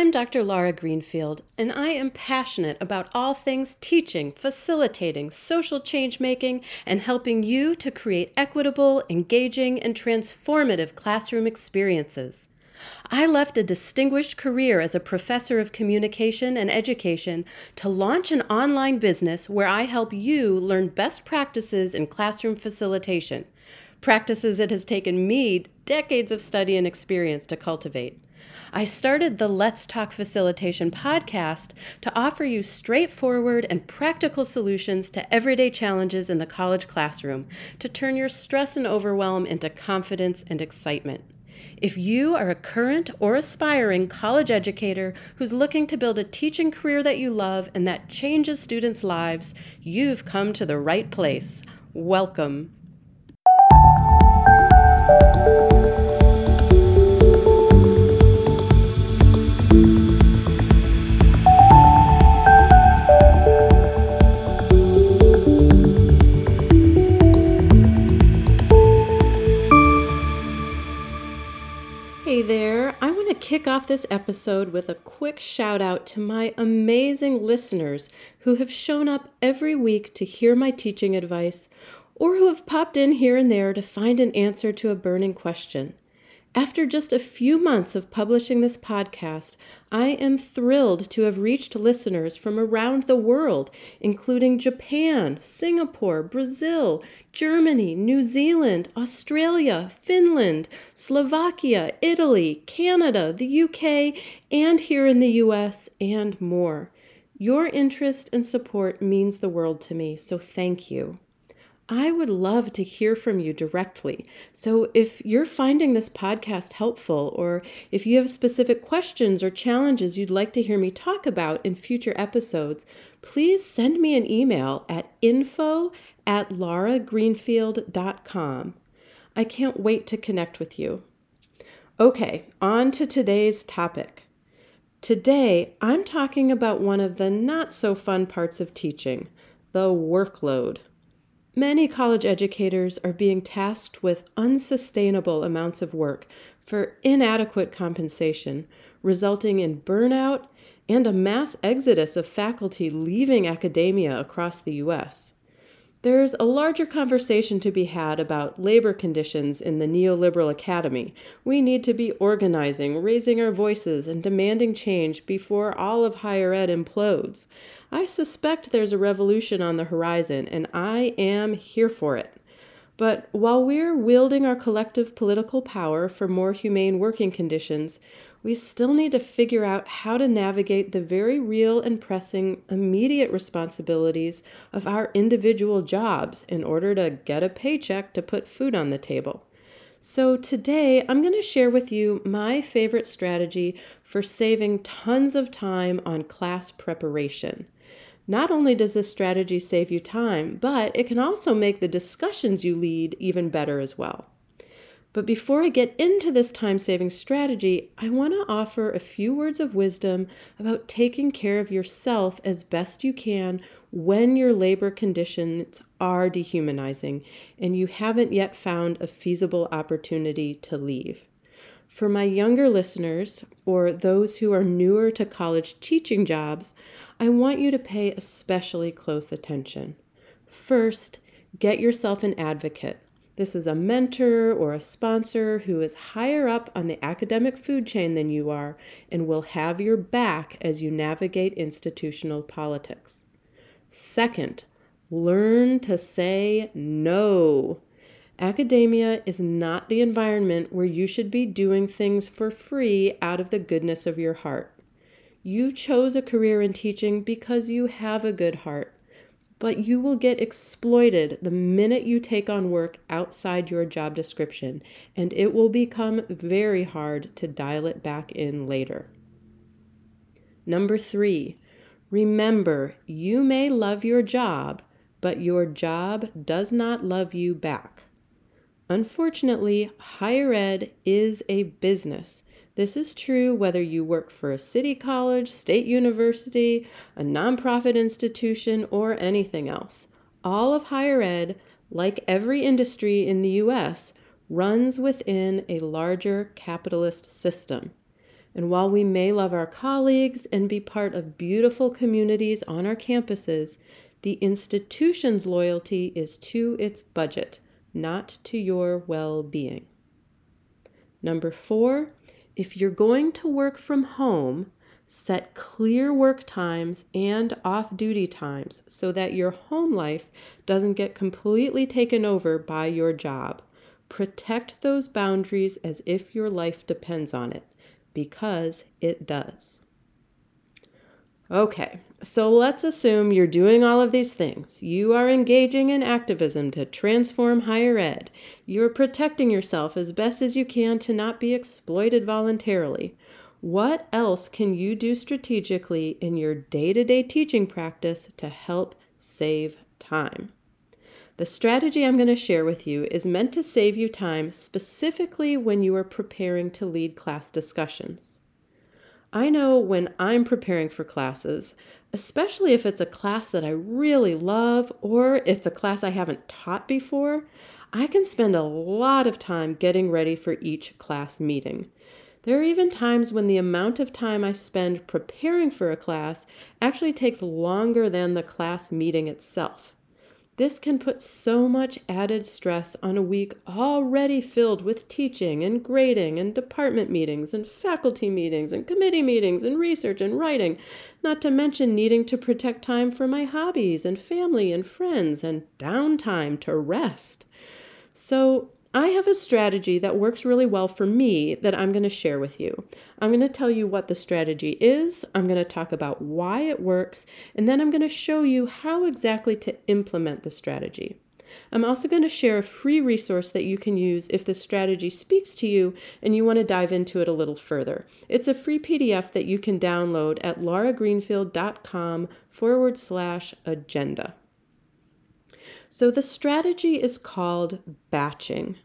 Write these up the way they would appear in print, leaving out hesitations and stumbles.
I'm Dr. Laura Greenfield, and I am passionate about all things teaching, facilitating, social change making, and helping you to create equitable, engaging, and transformative classroom experiences. I left a distinguished career as a professor of communication and education to launch an online business where I help you learn best practices in classroom facilitation, practices it has taken me decades of study and experience to cultivate. I started the Let's Talk Facilitation podcast to offer you straightforward and practical solutions to everyday challenges in the college classroom to turn your stress and overwhelm into confidence and excitement. If you are a current or aspiring college educator who's looking to build a teaching career that you love and that changes students' lives, you've come to the right place. Welcome. Hey there, I want to kick off this episode with a quick shout out to my amazing listeners who have shown up every week to hear my teaching advice, or who have popped in here and there to find an answer to a burning question. After just a few months of publishing this podcast, I am thrilled to have reached listeners from around the world, including Japan, Singapore, Brazil, Germany, New Zealand, Australia, Finland, Slovakia, Italy, Canada, the UK, and here in the US, and more. Your interest and support means the world to me, so thank you. I would love to hear from you directly. So if you're finding this podcast helpful, or if you have specific questions or challenges you'd like to hear me talk about in future episodes, please send me an email at info@lauragreenfield.com. I can't wait to connect with you. Okay, on to today's topic. Today, I'm talking about one of the not-so-fun parts of teaching, the workload. Many college educators are being tasked with unsustainable amounts of work for inadequate compensation, resulting in burnout and a mass exodus of faculty leaving academia across the U.S. There's a larger conversation to be had about labor conditions in the neoliberal academy. We need to be organizing, raising our voices, and demanding change before all of higher ed implodes. I suspect there's a revolution on the horizon, and I am here for it. But while we're wielding our collective political power for more humane working conditions, we still need to figure out how to navigate the very real and pressing immediate responsibilities of our individual jobs in order to get a paycheck to put food on the table. So today, I'm going to share with you my favorite strategy for saving tons of time on class preparation. Not only does this strategy save you time, but it can also make the discussions you lead even better as well. But before I get into this time-saving strategy, I want to offer a few words of wisdom about taking care of yourself as best you can when your labor conditions are dehumanizing and you haven't yet found a feasible opportunity to leave. For my younger listeners, or those who are newer to college teaching jobs, I want you to pay especially close attention. First, get yourself an advocate. This is a mentor or a sponsor who is higher up on the academic food chain than you are and will have your back as you navigate institutional politics. Second, learn to say no. Academia is not the environment where you should be doing things for free out of the goodness of your heart. You chose a career in teaching because you have a good heart, but you will get exploited the minute you take on work outside your job description, and it will become very hard to dial it back in later. Number 3, remember, you may love your job, but your job does not love you back. Unfortunately, higher ed is a business. This is true whether you work for a city college, state university, a nonprofit institution, or anything else. All of higher ed, like every industry in the U.S., runs within a larger capitalist system. And while we may love our colleagues and be part of beautiful communities on our campuses, the institution's loyalty is to its budget, not to your well-being. Number 4, if you're going to work from home, set clear work times and off-duty times so that your home life doesn't get completely taken over by your job. Protect those boundaries as if your life depends on it, because it does. Okay, so let's assume you're doing all of these things. You are engaging in activism to transform higher ed. You're protecting yourself as best as you can to not be exploited voluntarily. What else can you do strategically in your day-to-day teaching practice to help save time? The strategy I'm going to share with you is meant to save you time specifically when you are preparing to lead class discussions. I know when I'm preparing for classes, especially if it's a class that I really love or it's a class I haven't taught before, I can spend a lot of time getting ready for each class meeting. There are even times when the amount of time I spend preparing for a class actually takes longer than the class meeting itself. This can put so much added stress on a week already filled with teaching and grading and department meetings and faculty meetings and committee meetings and research and writing, not to mention needing to protect time for my hobbies and family and friends and downtime to rest. So I have a strategy that works really well for me that I'm going to share with you. I'm going to tell you what the strategy is, I'm going to talk about why it works, and then I'm going to show you how exactly to implement the strategy. I'm also going to share a free resource that you can use if this strategy speaks to you and you want to dive into it a little further. It's a free PDF that you can download at lauragreenfield.com/agenda. So the strategy is called batching.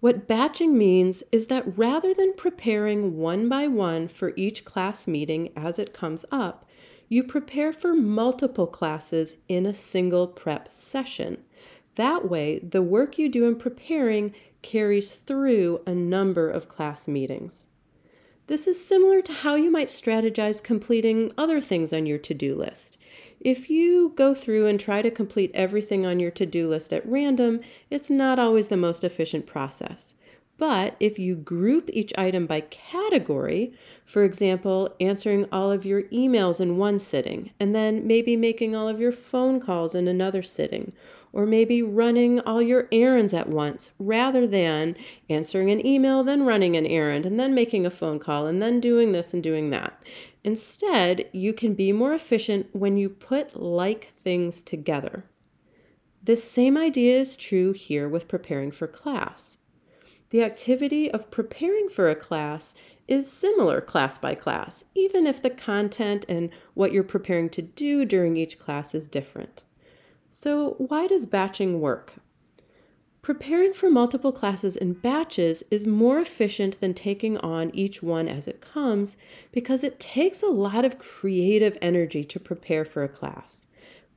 What batching means is that rather than preparing one by one for each class meeting as it comes up, you prepare for multiple classes in a single prep session. That way, the work you do in preparing carries through a number of class meetings. This is similar to how you might strategize completing other things on your to-do list. If you go through and try to complete everything on your to-do list at random, it's not always the most efficient process. But if you group each item by category, for example, answering all of your emails in one sitting, and then maybe making all of your phone calls in another sitting, or maybe running all your errands at once, rather than answering an email, then running an errand, and then making a phone call, and then doing this and doing that. Instead, you can be more efficient when you put like things together. This same idea is true here with preparing for class. The activity of preparing for a class is similar class by class, even if the content and what you're preparing to do during each class is different. So why does batching work? Preparing for multiple classes in batches is more efficient than taking on each one as it comes because it takes a lot of creative energy to prepare for a class.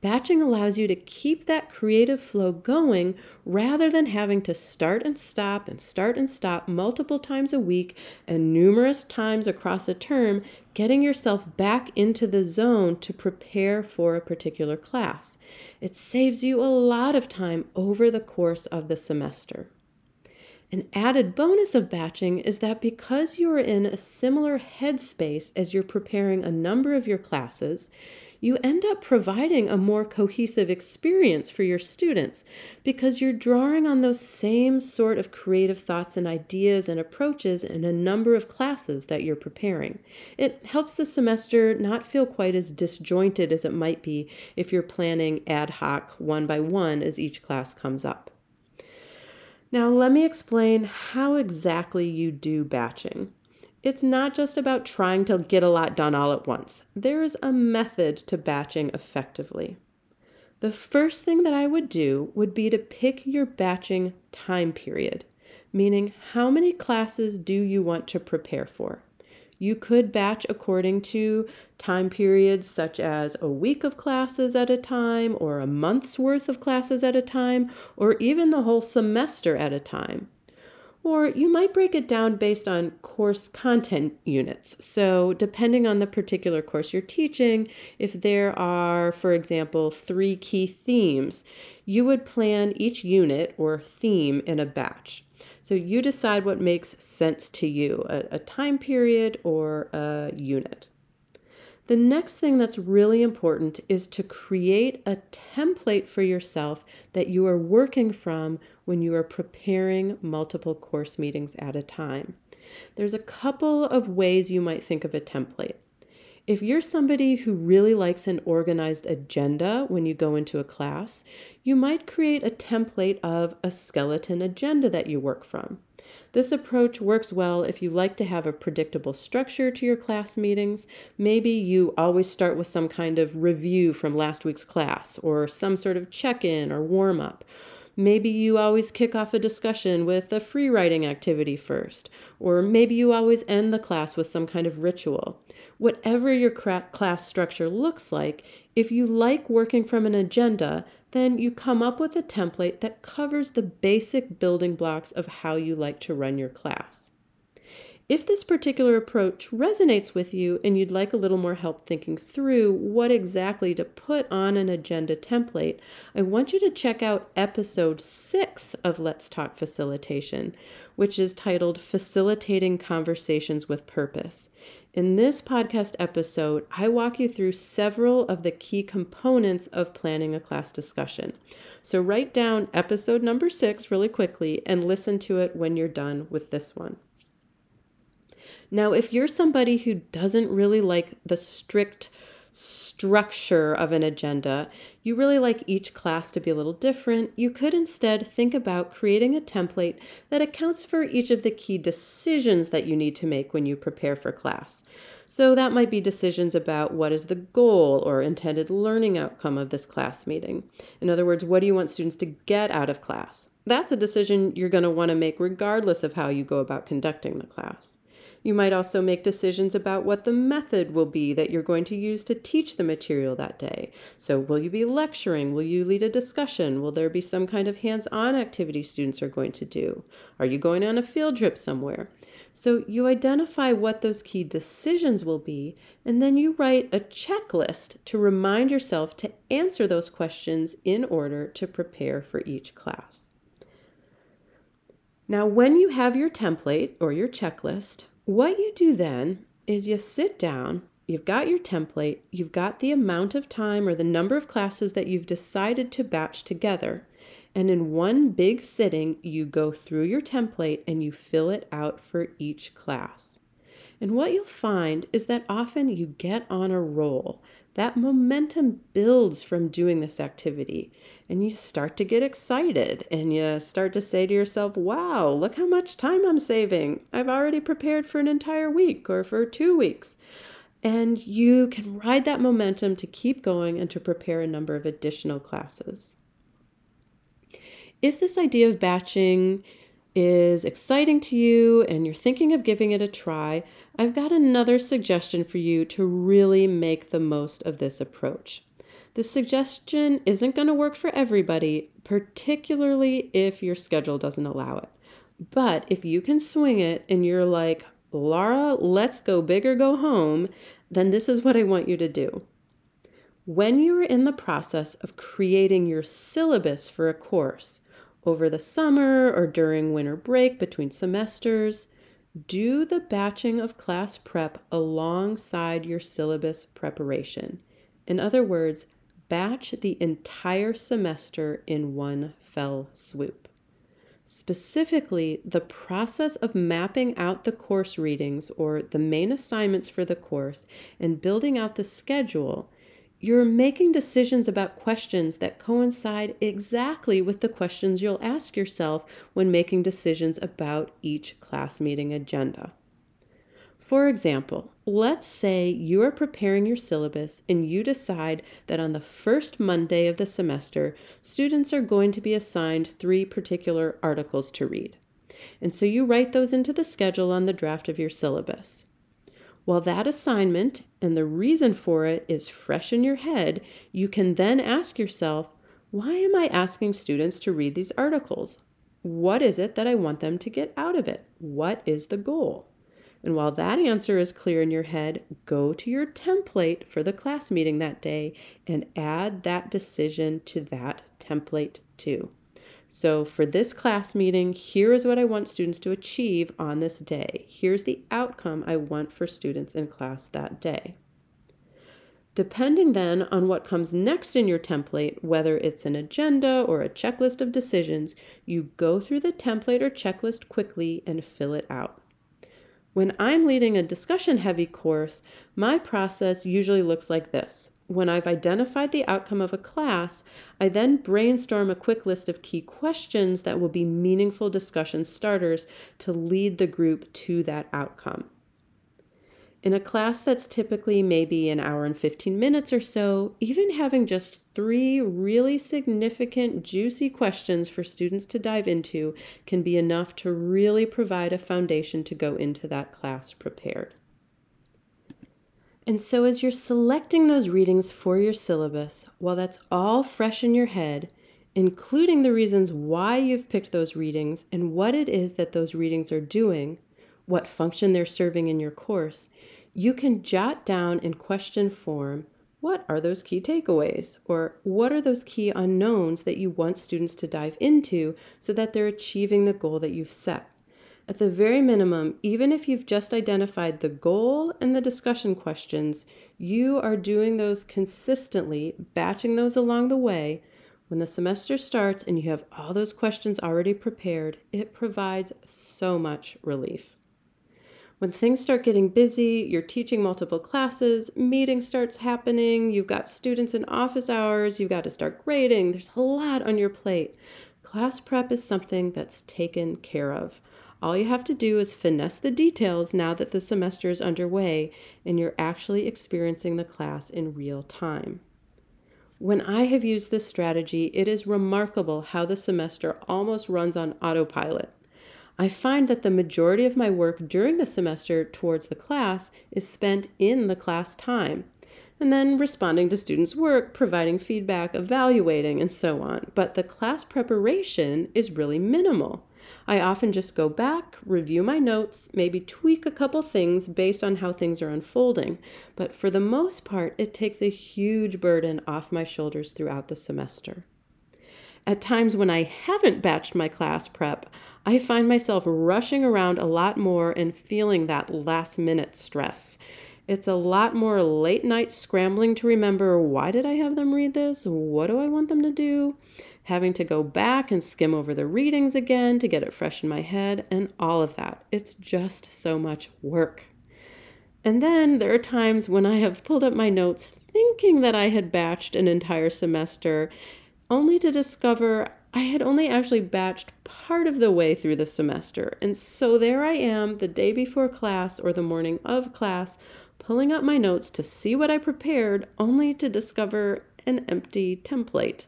Batching allows you to keep that creative flow going rather than having to start and stop multiple times a week and numerous times across a term, getting yourself back into the zone to prepare for a particular class. It saves you a lot of time over the course of the semester. An added bonus of batching is that because you are in a similar headspace as you're preparing a number of your classes, you end up providing a more cohesive experience for your students because you're drawing on those same sort of creative thoughts and ideas and approaches in a number of classes that you're preparing. It helps the semester not feel quite as disjointed as it might be if you're planning ad hoc one by one as each class comes up. Now, let me explain how exactly you do batching. It's not just about trying to get a lot done all at once. There is a method to batching effectively. The first thing that I would do would be to pick your batching time period, meaning how many classes do you want to prepare for? You could batch according to time periods such as a week of classes at a time, or a month's worth of classes at a time, or even the whole semester at a time. or you might break it down based on course content units. So depending on the particular course you're teaching, if there are, for example, 3 key themes, you would plan each unit or theme in a batch. So you decide what makes sense to you, a time period or a unit. The next thing that's really important is to create a template for yourself that you are working from when you are preparing multiple course meetings at a time. There's a couple of ways you might think of a template. If you're somebody who really likes an organized agenda when you go into a class, you might create a template of a skeleton agenda that you work from. This approach works well if you like to have a predictable structure to your class meetings. Maybe you always start with some kind of review from last week's class or some sort of check-in or warm-up. Maybe you always kick off a discussion with a free writing activity first, or maybe you always end the class with some kind of ritual. Whatever your class structure looks like, if you like working from an agenda, then you come up with a template that covers the basic building blocks of how you like to run your class. If this particular approach resonates with you and you'd like a little more help thinking through what exactly to put on an agenda template, I want you to check out episode 6 of Let's Talk Facilitation, which is titled Facilitating Conversations with Purpose. In this podcast episode, I walk you through several of the key components of planning a class discussion. So write down episode number 6 really quickly and listen to it when you're done with this one. Now, if you're somebody who doesn't really like the strict structure of an agenda, you really like each class to be a little different, you could instead think about creating a template that accounts for each of the key decisions that you need to make when you prepare for class. So that might be decisions about what is the goal or intended learning outcome of this class meeting. In other words, what do you want students to get out of class? That's a decision you're going to want to make regardless of how you go about conducting the class. You might also make decisions about what the method will be that you're going to use to teach the material that day. So will you be lecturing? Will you lead a discussion? Will there be some kind of hands-on activity students are going to do? Are you going on a field trip somewhere? So you identify what those key decisions will be, and then you write a checklist to remind yourself to answer those questions in order to prepare for each class. Now, when you have your template or your checklist, what you do then is you sit down, you've got your template, you've got the amount of time or the number of classes that you've decided to batch together, and in one big sitting, you go through your template and you fill it out for each class. And what you'll find is that often you get on a roll. That momentum builds from doing this activity, and you start to get excited, and you start to say to yourself, wow, look how much time I'm saving. I've already prepared for an entire week or for 2 weeks. And you can ride that momentum to keep going and to prepare a number of additional classes. If this idea of batching is exciting to you and you're thinking of giving it a try, I've got another suggestion for you to really make the most of this approach. This suggestion isn't going to work for everybody, particularly if your schedule doesn't allow it. But if you can swing it and you're like, Laura, let's go big or go home, then this is what I want you to do. When you're in the process of creating your syllabus for a course, over the summer or during winter break between semesters, do the batching of class prep alongside your syllabus preparation. In other words, batch the entire semester in one fell swoop. Specifically, the process of mapping out the course readings or the main assignments for the course and building out the schedule, you're making decisions about questions that coincide exactly with the questions you'll ask yourself when making decisions about each class meeting agenda. For example, let's say you are preparing your syllabus and you decide that on the first Monday of the semester, students are going to be assigned 3 particular articles to read. And so you write those into the schedule on the draft of your syllabus. While that assignment and the reason for it is fresh in your head, you can then ask yourself, why am I asking students to read these articles? what is it that I want them to get out of it? What is the goal? And while that answer is clear in your head, go to your template for the class meeting that day and add that decision to that template too. So for this class meeting, here is what I want students to achieve on this day. Here's the outcome I want for students in class that day. Depending then on what comes next in your template, whether it's an agenda or a checklist of decisions, you go through the template or checklist quickly and fill it out. When I'm leading a discussion-heavy course, my process usually looks like this. When I've identified the outcome of a class, I then brainstorm a quick list of key questions that will be meaningful discussion starters to lead the group to that outcome. In a class that's typically maybe an hour and 15 minutes or so, even having just 3 really significant, juicy questions for students to dive into can be enough to really provide a foundation to go into that class prepared. And so as you're selecting those readings for your syllabus, while that's all fresh in your head, including the reasons why you've picked those readings and what it is that those readings are doing, what function they're serving in your course, you can jot down in question form, what are those key takeaways? Or what are those key unknowns that you want students to dive into so that they're achieving the goal that you've set? At the very minimum, even if you've just identified the goal and the discussion questions, you are doing those consistently, batching those along the way. When the semester starts and you have all those questions already prepared, it provides so much relief. When things start getting busy, you're teaching multiple classes, meeting starts happening, you've got students in office hours, you've got to start grading, there's a lot on your plate. Class prep is something that's taken care of. All you have to do is finesse the details now that the semester is underway and you're actually experiencing the class in real time. When I have used this strategy, it is remarkable how the semester almost runs on autopilot. I find that the majority of my work during the semester towards the class is spent in the class time, and then responding to students' work, providing feedback, evaluating, and so on. But the class preparation is really minimal. I often just go back, review my notes, maybe tweak a couple things based on how things are unfolding. But for the most part, it takes a huge burden off my shoulders throughout the semester. At times when I haven't batched my class prep, I find myself rushing around a lot more and feeling that last-minute stress. It's a lot more late-night scrambling to remember, why did I have them read this? What do I want them to do? Having to go back and skim over the readings again to get it fresh in my head, and all of that. It's just so much work. And then there are times when I have pulled up my notes thinking that I had batched an entire semester, only to discover I had only actually batched part of the way through the semester. And so there I am the day before class or the morning of class, pulling up my notes to see what I prepared, only to discover an empty template.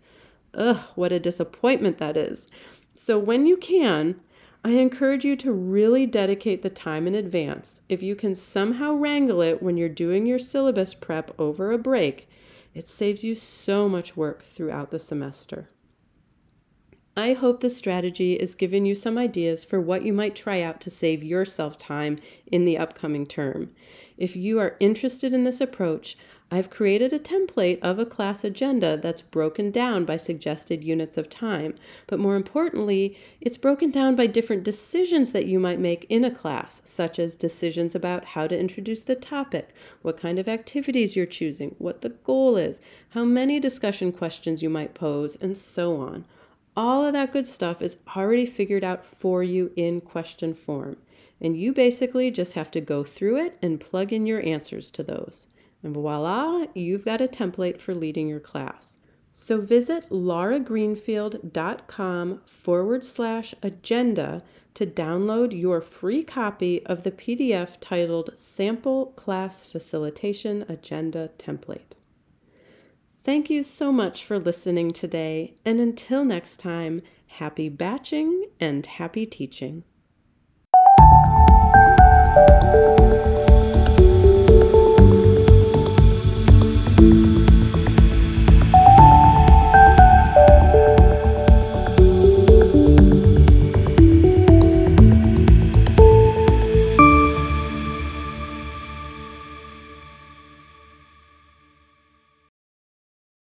Ugh, what a disappointment that is. So when you can, I encourage you to really dedicate the time in advance. If you can somehow wrangle it when you're doing your syllabus prep over a break, it saves you so much work throughout the semester. I hope this strategy is giving you some ideas for what you might try out to save yourself time in the upcoming term. If you are interested in this approach, I've created a template of a class agenda that's broken down by suggested units of time, but more importantly, it's broken down by different decisions that you might make in a class, such as decisions about how to introduce the topic, what kind of activities you're choosing, what the goal is, how many discussion questions you might pose, and so on. All of that good stuff is already figured out for you in question form, and you basically just have to go through it and plug in your answers to those. And voila, you've got a template for leading your class. So visit lauragreenfield.com/agenda to download your free copy of the PDF titled Sample Class Facilitation Agenda Template. Thank you so much for listening today, and until next time, happy batching and happy teaching.